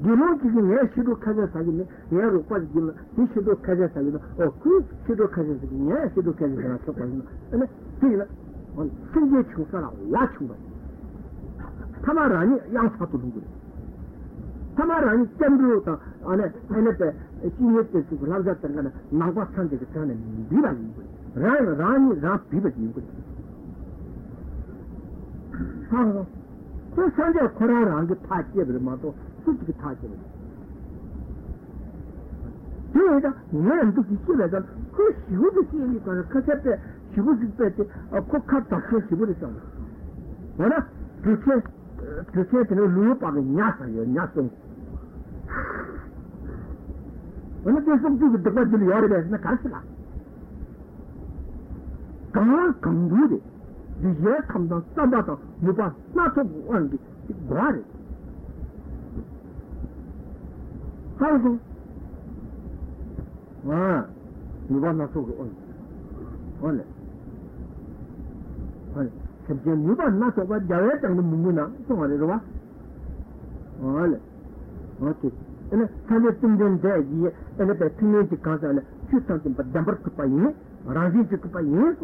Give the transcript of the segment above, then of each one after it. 기록 지금 왜 시도까지 사기네? 얘로 빠지 길라. 시도까지 사기네. 그 시도까지 사기네. 시도까지 사기네. 근데 뒤에 원 세계 총사라 와충 봐. 타마라니 양파도 누구. 타마라니 잼루다 안에 안에 시에트 그 남자들은 나과산 되게 전에 미란 라니 라 비베 누구. 아. 또 산에 코라라 안게 파티에 그러마도 솔직히 다 줘. 그러니까 얘는 또 기술에다 그 시우도 끼니까 카페 시우도 빼지 코카타 시우도 있어. 뭐라? 그렇게는 루파가 냐서요. 냐서. 어느 계속 그 대가들이 열어야 나 갈수라. 강한 강물이 이제 감당 싸다다. 누가 나서 안 돼. 뭐래? 하고, 누가 나서고, 심지어 누가 나서고, 야외 장도 묵구나, 동아리로 와. 오케이. 근데, 산에 뜬전대, 이에, 근데, 뜬전지 가서, 큐탄 좀, 담벌 급바이네, 라지 급바이네.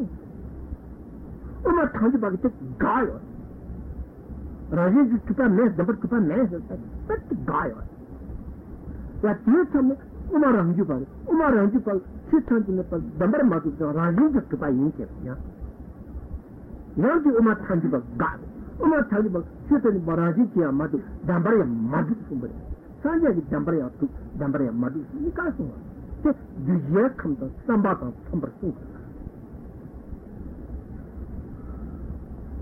엄마 탄지 박이 때, 가요. 라지 급바이네, 담벌 급바이네, 딱 가요. 야, 뒤에서 오마랑주 봐. 시탄지는 봐. 담배를 맞으면서 라진적 그 바인 캡이야. 여기 오마 탄지 봐. 가. 오마 탄지 봐. 시탄이 마라지야 맞아. 담배야 맞을 수 없어. 산지야기 담배야 또 담배야 맞을 수 있을까? 그 뒤에 컴퓨터 삼바가 컴퓨터.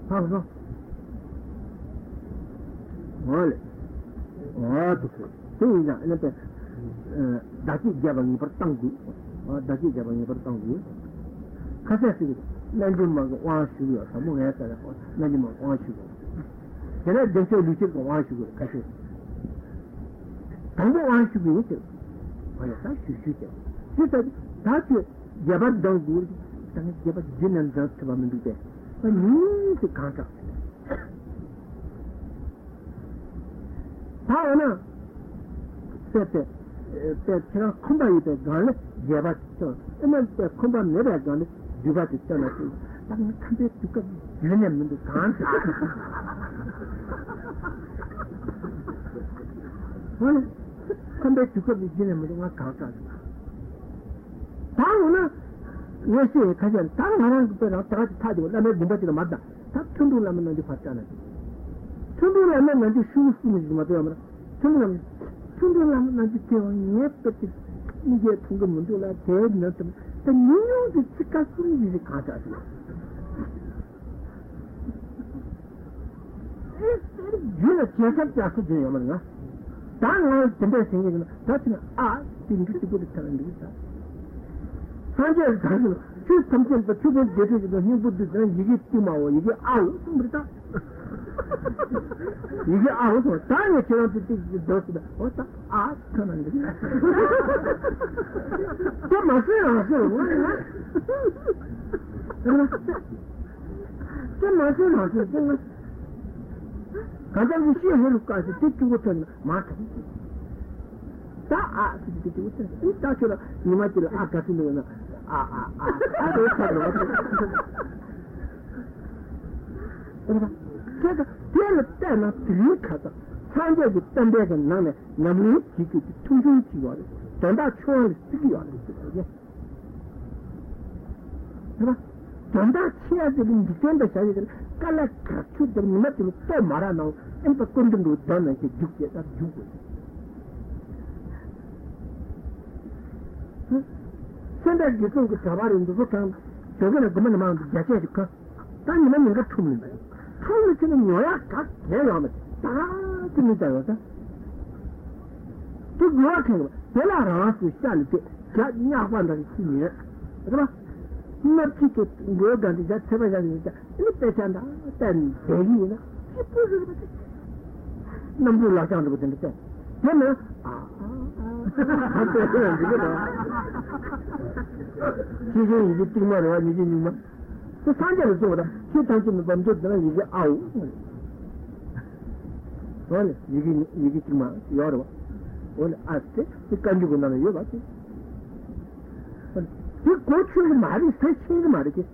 봐봐. 원래 와도 그냥 이렇게 다시 잡은 이버 땅구, 다시 잡은 이버 땅구. 가세스기, 난좀만 와시고요. 사무에 따라 난좀만 와시고. 걔네 대체 리치고 와시고 가세스. 당도 와시고 있어. 뭐야, 다시 쉬죠. 진짜 다시 잡은 땅구, 당에 잡은 진한 자트 받는 데. 아니, 그 가자. 다오나. 세트 제가 컴바이 배관을 예봤죠. 그런데 컴바이 내배관을 유바됐잖아. 나는 컴바이 두껍이 유념는데 강한데. 컴바이 두껍이 유념는데 강한데. 다음은 예시에 가장 다른 사람들 빼라 다 같이 타지고 남의 몸바지가 맞다. 다 천둥을 하면 난지 봤잖아. 천둥을 하면 난지 쉬울 수 있는 지 맞아요. 천둥을 하면 춘돌라면 난지 대왕이 예쁘지 이게 통금 문돌라 대는 좀 능용도 치카 숨이지 가자지 이게 제가 자꾸 돼요 말이야 당을 근데 생기는 다치는 아 진짜 그렇게 하는데 산재 가지고 그 탐정도 튜브 제대로 힘부터 이게 뜸하고 이게 아우 숨부터 이게 아우서 땅에 지나듯이 넣었다. 어따 아스터는 거지. 좀 마세요. 좀 마세요. 가장 쉬어 해놓고 뒤쪽 붙은 마트. 다 아스터 뒤쪽 붙은. 이 따처럼 이마트를 아까서 넣어놔. 제가 별로 때나 들이카다. 산재기 땀배가 나네. 남이 지기 통중 지와. 된다 초월 쓰기와. 그래. 된다 치아들은 미센다 자리들 깔라 깍추들 문에도 또 말아나오. 엠파 콘등도 더는 게 죽겠다 죽고. 산재기 그 자바린도 그냥 저거는 그만 말하면 자체 줄까? 딴 이만 내가 춤을 봐요. 처음에 지금 요약각 대여하면 다 듣는다 이거다. 또 요약한 거 봐. 별나라와서 시작할 때 야구 한다는 신이야. 그러나 이마치도 요약한테 제발자니까 이거 빼잔다. 딴 대기이나 기쁘지 그러지. 남들 라장도 못했는데 그러면 안 되겠다. 지금 이게 정말 와 이게 정말 그 산재를 줘라. 그 단지는 범죄들은 이게 아우. 원래 이게 정말 여러 ولا أستي كان يقول لنا يبغى كذي يقول شو المعرفة تشين المعرفة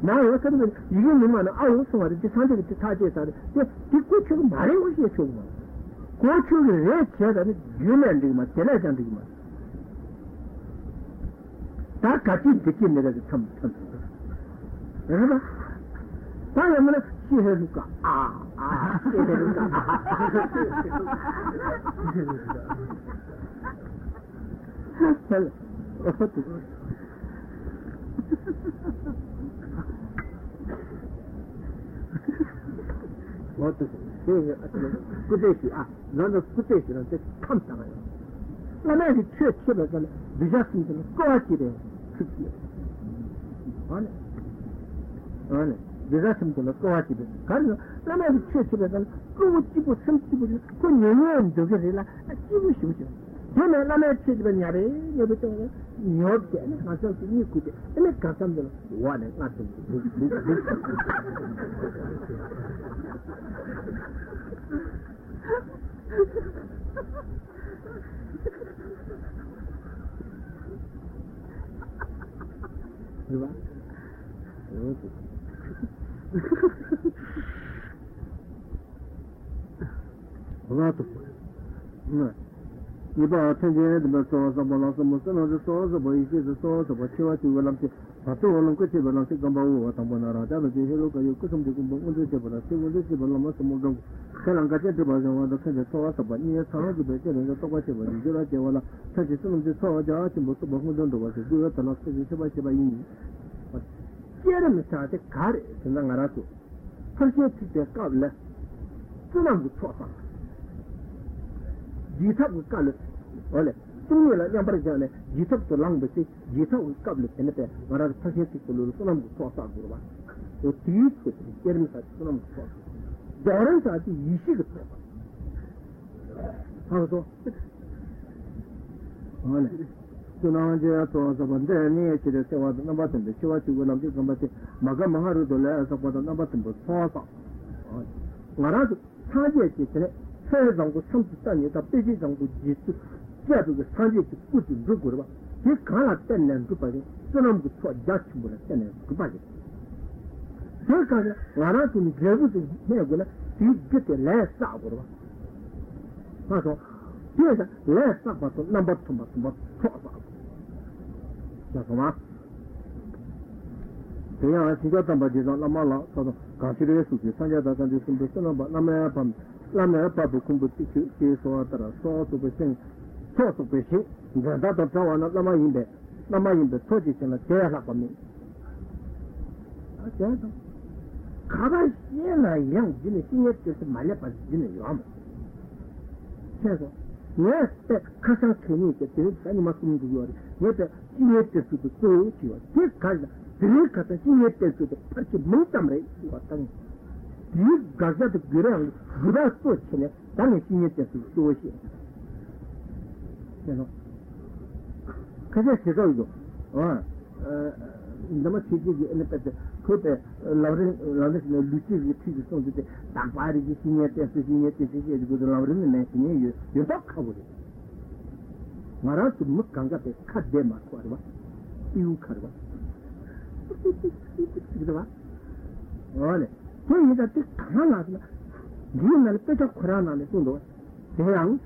나 이렇게 되면 이게 뭐냐면 아우 소화를 산적이 타지에서 근데 듣고 지금 말해 오시죠 정말 고추를 왜 제가는 유명한데 막 대략한데 막다 같이 듣긴 내가 참 그러나 다음에는 시해줄까 아아 시해줄까 잘 어떻게 what is it? Ah, none of Kuteshi, and just come down. And then the church was going to be just in the court today. On it, the rest of the court today. Cardinal, none of the church was going to go with people, some people who knew the villa, and she was shooting. Then another church when you're in your bit. York and myself, you could make a thunder one and nothing. You bought ten years, the source of one of the Muslim or the source of what is the source of what you are to belong to. But all of which you belong to Gumbo or Tambana, that is, you look at your custom to Gumbo, and the table, Muslim, Kalangaja, the source of what near Tara, the better than the Tokashi, and Jura Jevala, such as some of the source of the art in Bosobohundan was a Jura Tanak, the Shibashi. But here in the Tati Kari, Sangaratu, purchased the car left. So long the proper. You talk with colors. Well, similar number journey, you talk to long the city, you talk with couplet and the rather pathetic to lose some of the thoughts of the one. So, to use with the terms of some of the thoughts. The orange are the usual problem. How so? So now, there was a one there near to the Sewa number and the Sewa to one of the number, Magamaharu, the last of the number and the thoughts of. Whereas, target 사회정부 청취자니까 배지정부 지수 제도가 산지에서 꾸준 그거로 이 강화 때는 그거지 저놈도 저 자치문에 때는 그거지 그러니까 나라는 제도도 내고나 뒤집게 내싸고로 봐서 뒤에서 내싸고서 넘버 넘버 쳐봐 잠깐만 그냥 지가 담바지서 넘어라 저도 가치를 수지 산자다산지 숨부터 넘버 남아야 밤 Lama Babu Kumbutu, she saw that sort of a thing, sort of a ship, and that of Tawana Lama in there, Lama in the Toji and a chair up on me. Kaba Siena, young Jimmy, just my leopard, Jimmy Yama. Yes, that Casa Clinic, the big animal in the world, with a senior to the two, she was big Casa, the new Casa, senior to the Pachi Motam rate, she was telling. You got that girl, without fortune, that is in it as a solution. You know, Casas Hirogo, or Namachi, and the Cote Lauren, Lucy, the song today, that why is it in it as a senior teacher with Lauren in 19 years? You don't cover it. Marat Mukanga cut them at Quarva. You Carva. All right. That this canal, you know, pet of Korana, the Sundo, the young,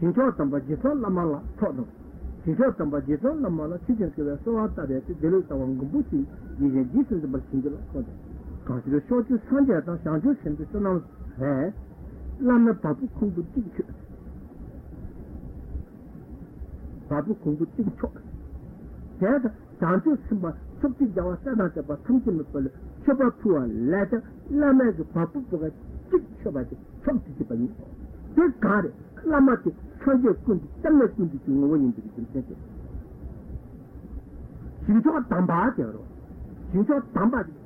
she taught them by Jison Lamala, Toto. She taught them by Jison Lamala, chickens to the Soata, the Delta on Gubuchi, is a decent but singular. Consider short to Sunday at the Sanjus and the Sonam, hair, Lama Papu Kundu teacher. Papu Kundu teacher. There's Sanjus, but something that was said about something with. To a letter, Lamas Papu for a chick shabbat, something to believe. This card, Lamati, Sanjay Kundi, Sanders Kundi, away into the center. She thought Tambati,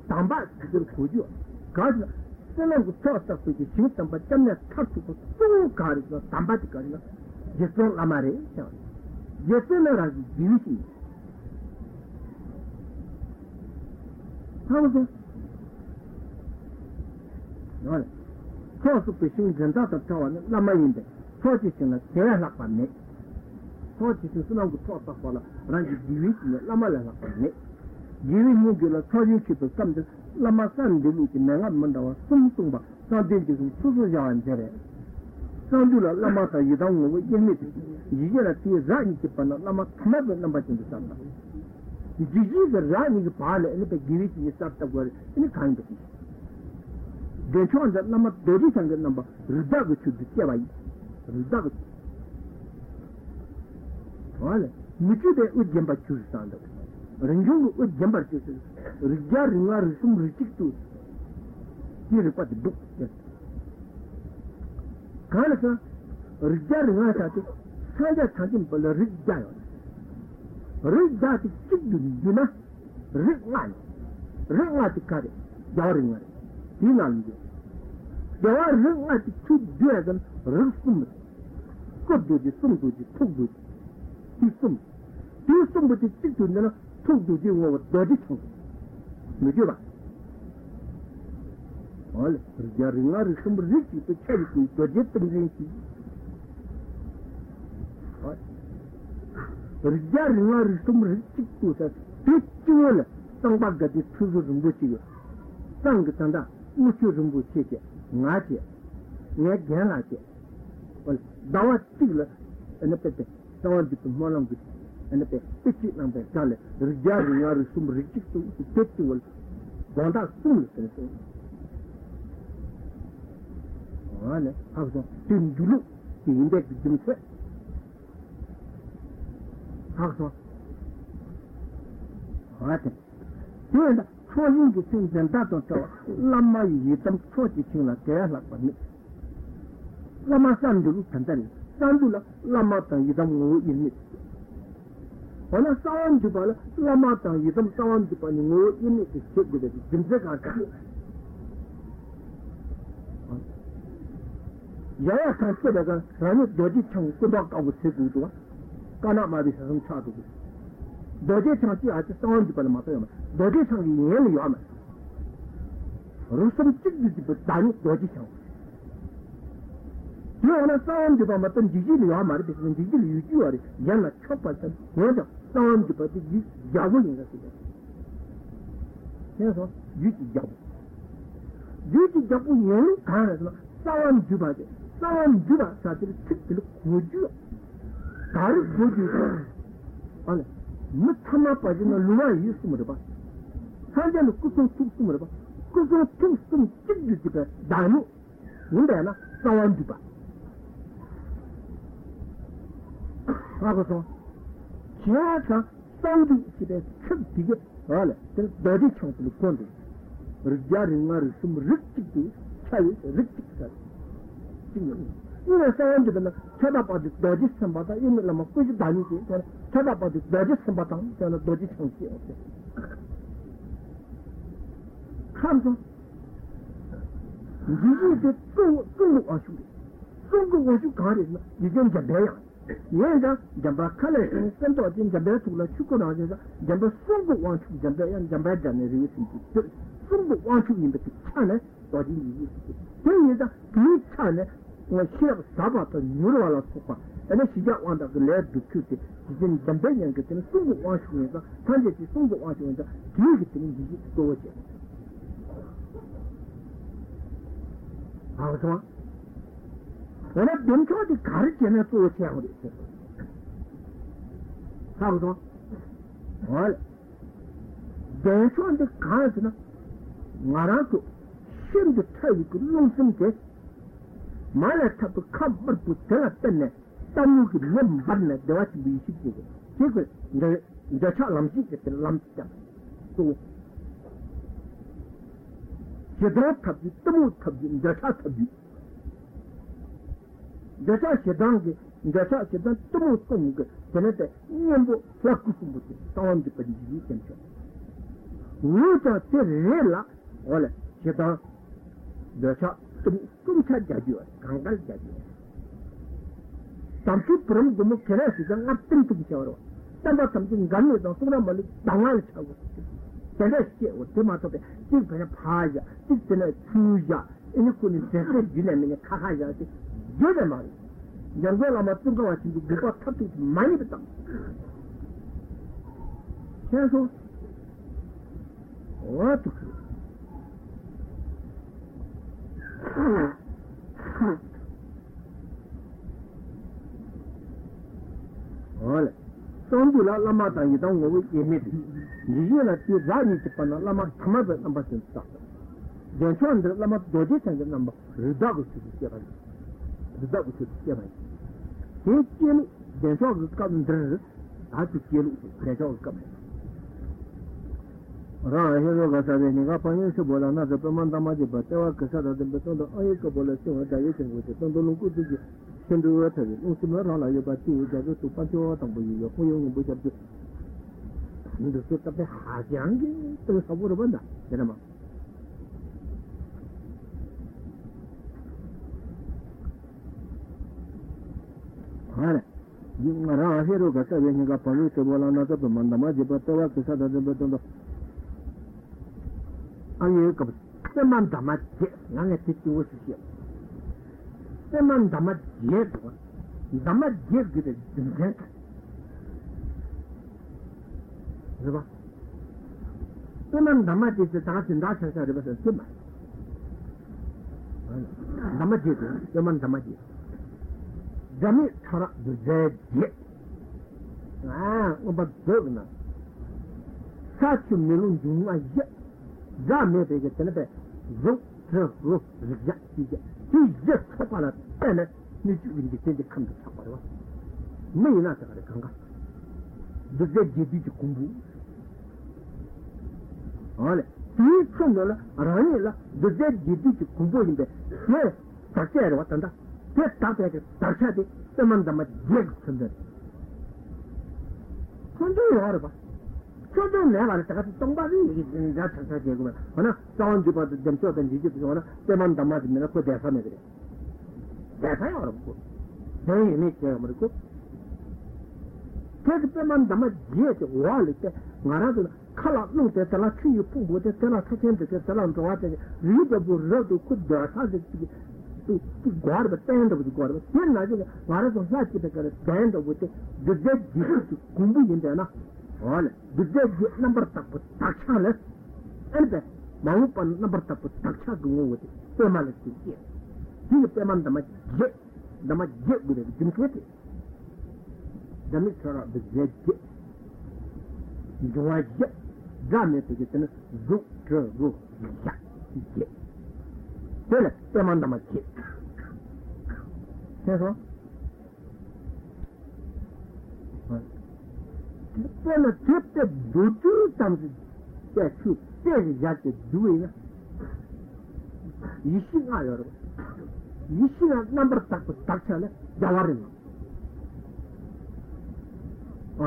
Tambati, the Kujo. Cardinal, Salam was tossed up with the symptom, but Sanders touched for two cards of Tambati Cardinal. Jason Lamare, Jason has beauty. How was it? No, Tosu pursuing Zendata Tower, Lamainde, Tortition, Terra Pane, Tortition, Sunang Tosa Fala, Rangi Division, Lamala Pane, Giri Mugula, Tortition, Sunday, Lamasan, Diluc, Nangan Mandawa, Sumba, Sunday, Susuja and Terre. Sandula, Lamata, you don't know what you need. Giga, Rani Kipana, Lama, Clever number in the Santa. Giga, Rani Pala, and the Givision is after work, any kind of thing. They chose that number, they written that number, Rudago to the Kiawai. Rudago. Well, Michude would jump at two standards. Renju would jump at two standards. Regarding what is some ridiculous. Here is what the book says. Kalasa, regarding what I think, Sada Tantim for the Rig Dion. Rig Dati Kiddu, Dina, Rig Line. Rig Lati Kari, Daring Line. There are little like two dragons, Rusum. Good do the Sumbuji, Tugdu. He summed. Do somebody stick to Nana, Tugdu, you know what that is. Majora. All regarding our Sumbuji, the charity, the Jetson. Regarding our Sumbuji, the Tituola, some bag that is chosen with you. Sangata. Uchurumbu Chete, Natia, Naganatia. Well, Dawa Tigla and a pet, Dawa Dipmolam, and a pet, Pitchy number, Kale, regarding our sum ridiculous festival, Gonda Sum. One has a tin glue, the index himself. How's that? For you to think that Lama is some torture in a care like me. Lama Sandu can tell you. Sandula, Lamata is a more in it. On a sound to Bala, Lamata is some sound to Bala, more in it is checked with it. Yaya can say that a Ranit Dodi Chung could not go with Satan to us. Cannot marry some child of it. Dodi Chung has a sound to Bala. Dodi Sang in any armor. Rusum chicked the Dani Dodi Sang. You are a sound of a mutton, Gigi armor, because Gigi you are young at Chopper, and what a sound of a Javu in the city. Yes, Gigi Javu. Gigi Javu, you can't sound Juba. Sound Juba started to look good. Carried good. Mutama Pajana Lua used to Muraba. Sanjan Kusun took to Muraba. Kusun took some chicken to the Dano, Mundana, Sawan Duba. Ragaton Chiaka, Saudi, she has checked to get all the dirty chunk of the country. Regarding her some rich chickens, child, rich chickens. You are saying to them, shut up at the Dodges and Bata, in the Lamakuji Dani, shut up at the Dodges and Bata, and the Dodges and Kia. Come, you did so much. So good was you got it, you didn't get there. Yenda, Jambakala, and sent out in Jambet to La Chukonaja, Jamba so good wants you, Jambet and Jambajan is using to do. So good wants you in the China, but in the China, you China. When she had Sabbath and Ural Sofa, and then she got one of the lead to shoot it, she didn't campaign and get in a single wash window, Sunday to single wash window, give it to me to go with it. How's that? When I've been trying to carry and I throw a chair with it. How's that? Well, they're trying to carry it. Marato, shame the time you could lose some death. Mala tapu kabur putera tenne, tamu ki lem barne dewat biisi kuge. Kiko, da cha lamsi kete lamsi. So, shedra tapu, tamu tapu, da cha tapu. Da cha shedange, da cha shedan tamu tamuge. Tenete, niembo flakusumbote, tawandi padiji kencha. Uta te rela, ola shedan, da cha. Tumcha Jaju, Kangal Jaju. Something from the Mukeras is nothing to be sure. Some something gun with the Sunamali, Dangal Chavu. Celestia, or Timothy, Tipena Paja, Tipena Chuja, 일꾼이 대가 유네미네 가하야지 여자만 연결아 맞은 거 같은데 내가 탑도 많이 됐다. 그래서 어떻게 어래 송불아 라마다 이동 오고 예매 니에라 티 자니 티파나 라마 참아서 남바신 싹 전천들 라마 도지 생전 남바 르다고 치지야라 르다고 치지야라 제끼는 대서가 간들 아주 끼는 대서가 간 राहिरो का सारे निगा पानी से बोला ना जब मन दामा जी बतावा कैसा दादे बताओ एक बोले से हो जाए चंगू से तो लोगों को तुझे चंदू रहते हैं उसमें राला ये बाती हो जाए तो पाँच वाला तंबू ये हो ये उनको जब दूसरे तबे हाजियांगे तो सब वो बंदा ये ना हाँ ना ये राहिरो का सारे निगा पानी से बोला ना जब मन दामा जी बतावा कैसा दादे बताओ 아니 그 때만 담았지 나는 뜻이 없었지 때만 담았지 담았지 그래 진짜 그래봐 때만 담았지 다 진다 찾아서 그래서 좀 담았지 때만 담았지 담이 타라 되지 아 오빠 되구나 사치 밀은 중앙에 जा मैं तेरे के चलने पे रुक जा चीज़ छपाना तेरे निचु बिंदी तेरे कंधे छपाने वाला मैं ना चला रखूँगा दूसरे जीबी जो कुंभू और तीन चंदों ला रानी ला दूसरे जीबी जो कुंभू हिंदे ये ताकि ऐसा होता ना ये ताकि ऐसे ताकि दे तमन तमन जेग चंदर चंदर यार बा 저도 내가 내가 동바리 내가 찾아지고 하나 다운 집어도 좀 저든 지지도 하나 때만 담아지 내가 그 대사네 그래 대사야 어렵고 내 이미 제가 말고 그 때만 담아 지에서 와를 때 말아도 칼아 놓대 달라 추유 부부대 달라 찾는데 달라 좋아대 리더 부르도 그다 사지기 또 과르 때는 더 과르 때는 나중에 말아서 사치대 그래 때는 더부터 그제 지지 공부인데 하나 Olha, dizer number tapu taxales, ente, maupa number tapu taxas gungo, permanente. Diga permanente da mais je bude, dimquete. Da me será de je. Joa je, da me te tene zu tro ru. Ja. Olha, permanente da mais je. Certo? Pela tepte dutu tamzi techu teri jate duina yishina yor yishina number tapu takchale jawarin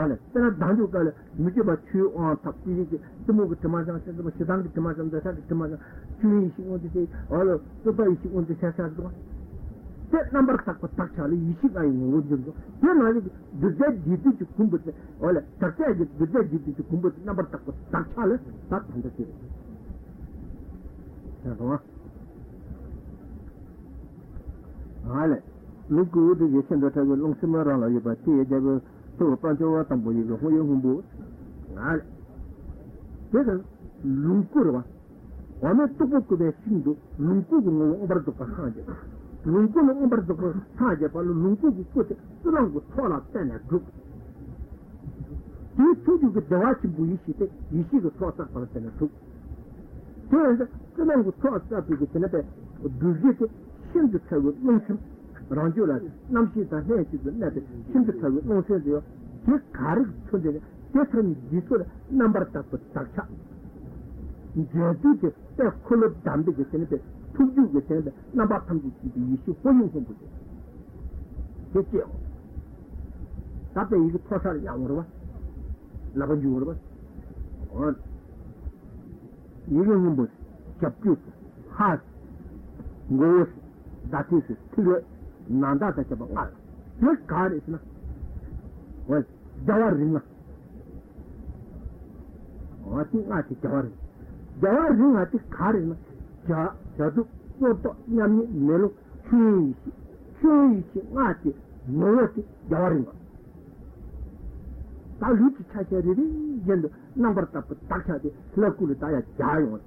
ale tena danju kale mije ba chu on tapti ji tumu ko tamaja se ba sidang tamaja da sa tamaja chu ishi on de ale to ba ishi on de sa sa do tet number takko takchale yishina yo do tena dudde diti chu kumbut ole takte dudde diti chu kumbut number takko takchale tak handati tena ale lugu de yesen da ta long semara la yeba ti de तो पंचो वातम बोली तो होयो हुंबो ना देखो लुंकुरवा हमें तो को दे सिंदो लुंकु को ओबर तो पसाजे लुंकु में ओबर तो पसाजे पर लुंकु को तो लंग थोड़ा तने ग्रुप ये तो जो दवा की बुई से इसी को थोड़ा पर तने ग्रुप तो लंग थोड़ा सा भी तने पे दूसरे के सिंदो चलो लुंकु 런조라 남시다 해지도 나데 심득하고 농세지요 제 가르 촌데 제트는 미소 넘버 딱 붙착차 제주제 딱 콜로 담비게 되는데 투주게 되는데 넘버 탐지 이슈 보는 공부 됐죠 답에 이거 포사를 양으로 봐 나번 주로 봐 이거는 뭐 잡주 하 고스 다티스 틀려 नांदा से चबा आ ये कार इतना वो जवार रिंगा आती आती जवार जवार रिंग आती कार इतना जा जादू Oto yami melo shuishi ngati moloti yawaringa. Taluti chachariri jendo number tapu takshadi lakulu taya jayon.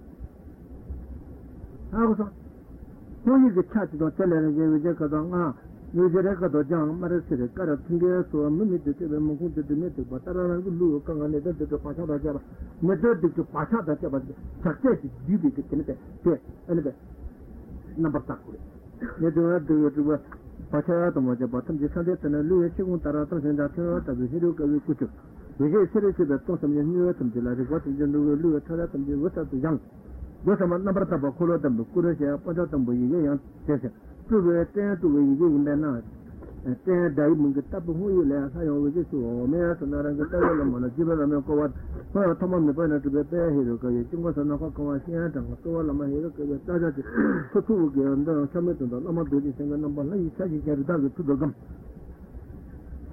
Agosa koni ge chati do telere ge ge kada nga yujere kada jang maresere kara tinge so muni de tebe mungu de de mete batara lu kanga ne de de pasha da jara ne de de pasha da tebe sakte di bi ke tene te ene number takure ne do Pachata Moja Bottom, the Sunday and Louis Chigun Taratas and Datura, the Hiru Kaviku. We get serious to the Tossam Nuatum, the Larivot, the Louis Taratam, the Wata, the Young. Gosama Nabataba, Kulatam, the Kurisha, Padatam, Boyan, Session. To the Terra to Waying in the night. And Terra Diamond, the Tapu, who you last, I always used to Omer, to Narangata, and Monajiba, and Melkowat, for Tomon the Banner to the Bear Hiroka, Chimos and Nakawa, and Solama Hiroka, the Taja, the Tuki, and the Summit of the Lamabuddhist and the number nine, Saji, and the Tudogum.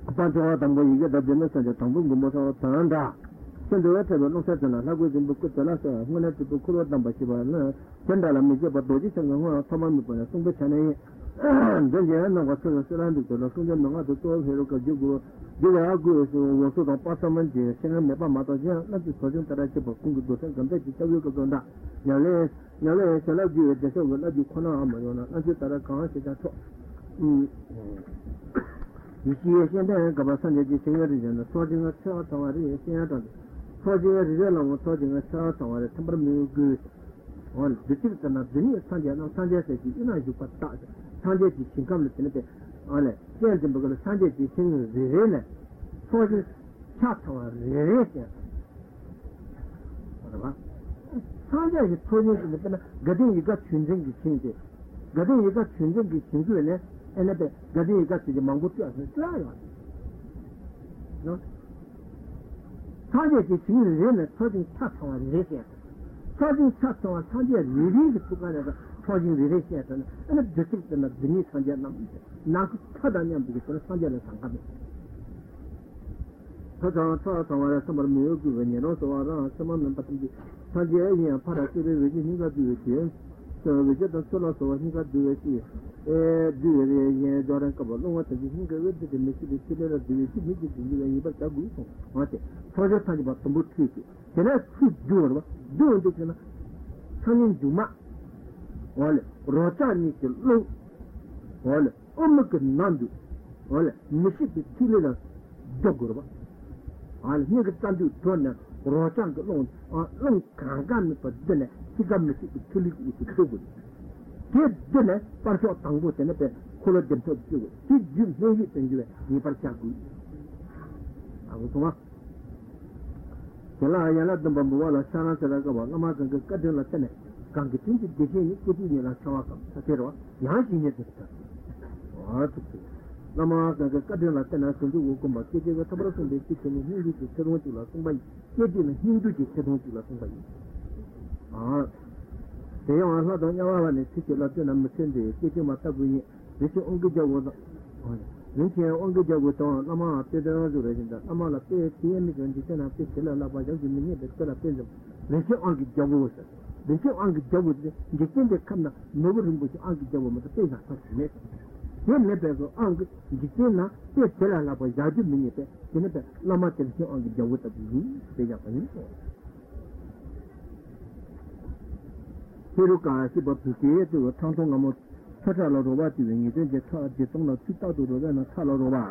Upon the autumn, when you get up the message of Tambumo, Taranda, send the letter of no certain language in Bukutalasa, who led to Bukuro Nambashiba, Sendala Mijaba, Buddhism, and Tomon, and Sumbachane. Then the end of what was surrounded the Sunday Nanga to Hiroka Jugo, Juago, was to the apartment, the Senna Mapa Mataja, not the present director of Kungu to send compared to Tavukonda. Yale, shall I do it? The show will not be Kona Amarona, and the Tarakan. You see, I can then cover Sunday and the sorting a shot or a theater. Sorting a result of sorting a shot or a temporary good. On the children of the new Sunday and Sunday, you know, you put that. Sunday teaching comes in it. On a certain because Sunday teaching is the real for this chapter or relation. Sunday is producing the Gadin you got changing the changes. Gadin you got changing the changes and a bit Gadin you got to the Mangutu as a trial. Sunday teaching is real producing chapter or relation. Project chapter or Sunday release together. Project relation and a district and a Denise Sandia Nam Nakadanian because Sandia and Sankabi. Total summer milk when you also are someone but Sandia and Paracuri, which you got to do it. So we get the solo so he got to do it here. Do Doran Cabal, what the Mississippi Children of the Mississippi and Yubaka Gupo. What it? Project about some good treaty. Can I do it? Turning Duma. Ole, Rocha Nikel, Lu, Ole, Omakan Nandu, Ole, Mississippi Tilila, Dogurba. I'll make a Tandu Turner, Rochang alone, or Long Kangan for dinner, Sigam Mississippi Tilik with the Dugu. Get dinner, Parsha Tango, and a pair, colored them to Dugu. Did you know it and you were Niparchaku? I will come up. Tela Yala Dumbamuala, Shana Saragawa, Amakan Kadula Tenet. Can't get into the game, put in a shock of Satero, Yankee. Lama, the Cadilla Tenas and the Wokumba, taking a couple of the kitchen and Hindu to 7 to 11 by taking a Hindu to 7 to 11 by. Ah, they are not on Yavan and City Latin and Macendi, taking Matabu, which Unguja was on. Then she Unguja was on Lama, Pedro, the Amala, PM, and the Tena Pistilla by the Minute, the Telapilum. Then she Unguja was. The two Angi Jabu, the Tinder Kamna, nobody was Angi Jabu, but the Pesa Sakinet. Then Nebel Ang, the Tina, the Tela Lapa Jaju Minute, the Nebel Lama tells you Angi Jabu, the Japanese. Hiroka, she bought to create to a Tanton Amot, Tatala Rovati, and you didn't get charged the Tona Tita to Rovana Talarova.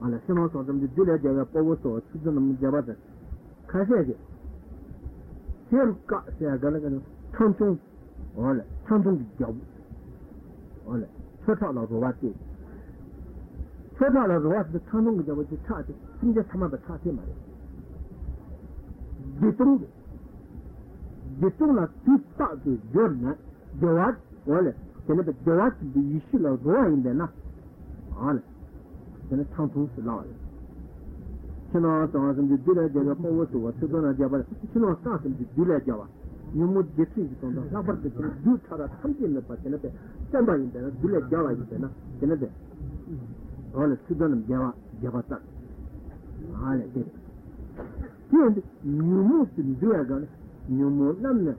On the Senos of the Julia Javapo, or Children of Javata. Cassette here got their Galagan, Tonton, or Tonton Job, or Total of what is Total of what the Tonton Job was charged, and just some other Tatima. The Tuna two parts is Jordan, the what, or the what the issue of growing the nut, or the Tonton's law. Cannot ask him to do that, Java, to a children of Java. Cannot ask him to do that, Java. You must get it on the number that you do Tara something in the Patanate. Somebody in the village Java is enough. All the children of Java, Java. I like it. Then you move to the Duagon, you move London.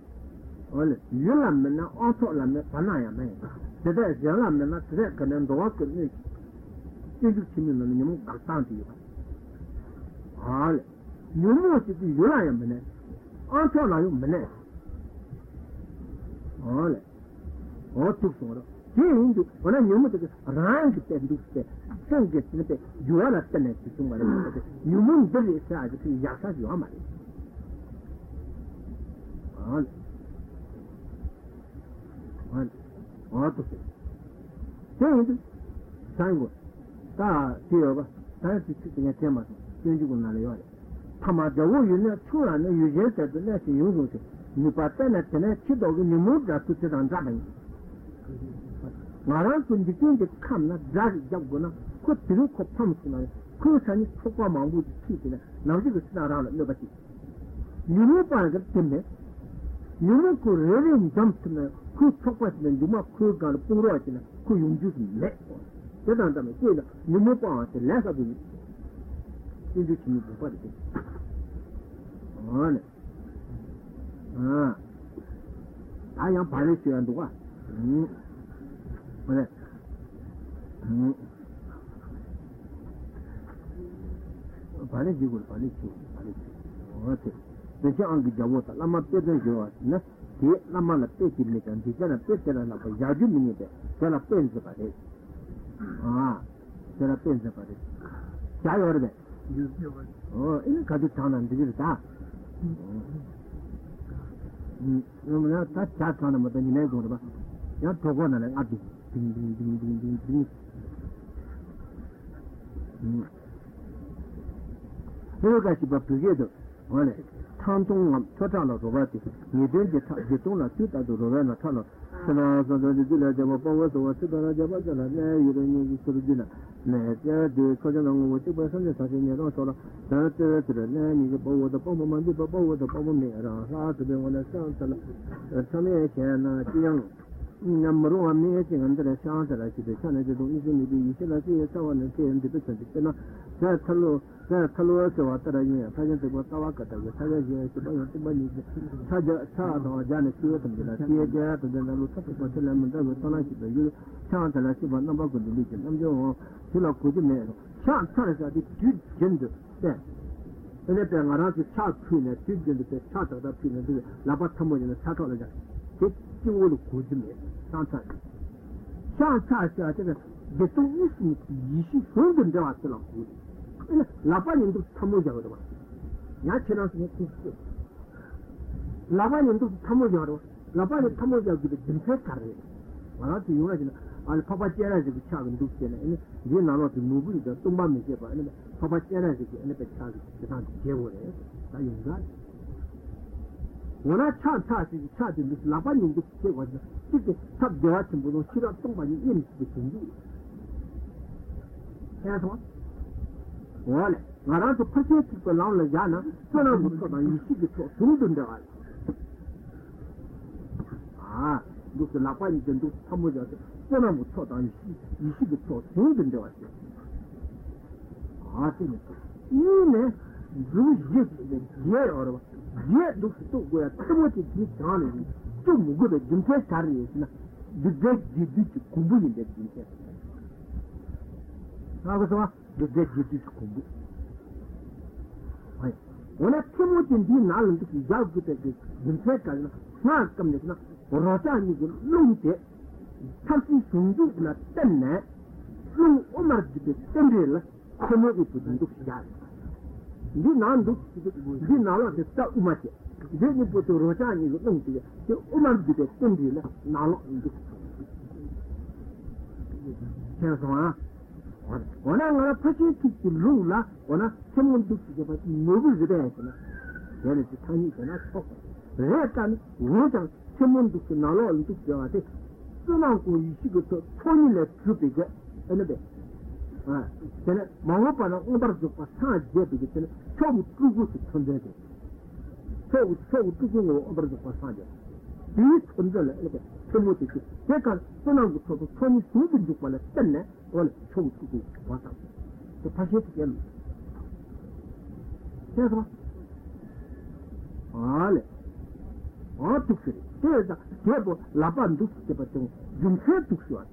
Teza, tebo, lapandu, che passiamo, giunge tu suo.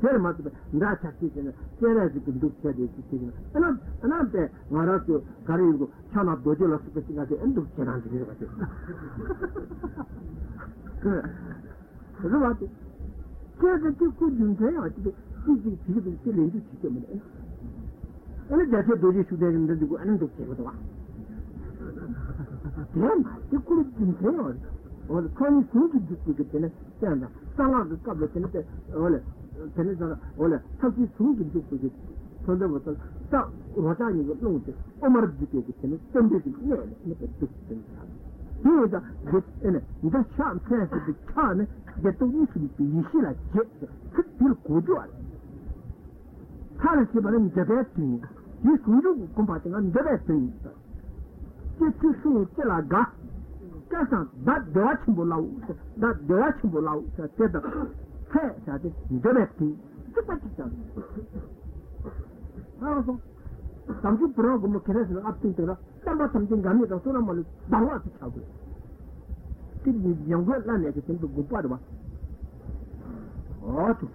Terma, da cacchina, teresi che tu c'è di cacchina. E non te, marato, carico, ciana doge la spessina, e non c'è anche di cacchina. Rovati. Teza, tu giunge, ma ti dici, ti dici, ti dici, ti dici, e già c'è doge su dentro, non ti dico, e non ti dico. Terma, tu giunge, और कौन सूझ जुटती है तेरे तेरा साला का बच्चे ते ओले तेरे साला ओले सबसे सूझ जुटती है तो जब बता ता होता नहीं है लोग ते उमर जुटती है तेरे तंबे जुटती है नहीं तो जुटती है ये जा ये इधर शाम से बिचार में ये तो इसलिए पीछे लग जाते हैं फिर कोड़वाल सारे के बारे में जबरती है ये सूझ कुंपाटिंग जबरती है ये चुस्सू चला गा that direction will out, that direction will out, that the fair that is directing. Also, some good program of Kerala up to the number something Gamma or Solomon, the water trouble. Did you young land everything to Gupadua? Or to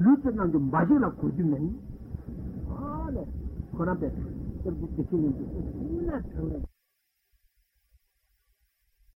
Luton and the Bajila Kujimani? Oh, no, Corrupt.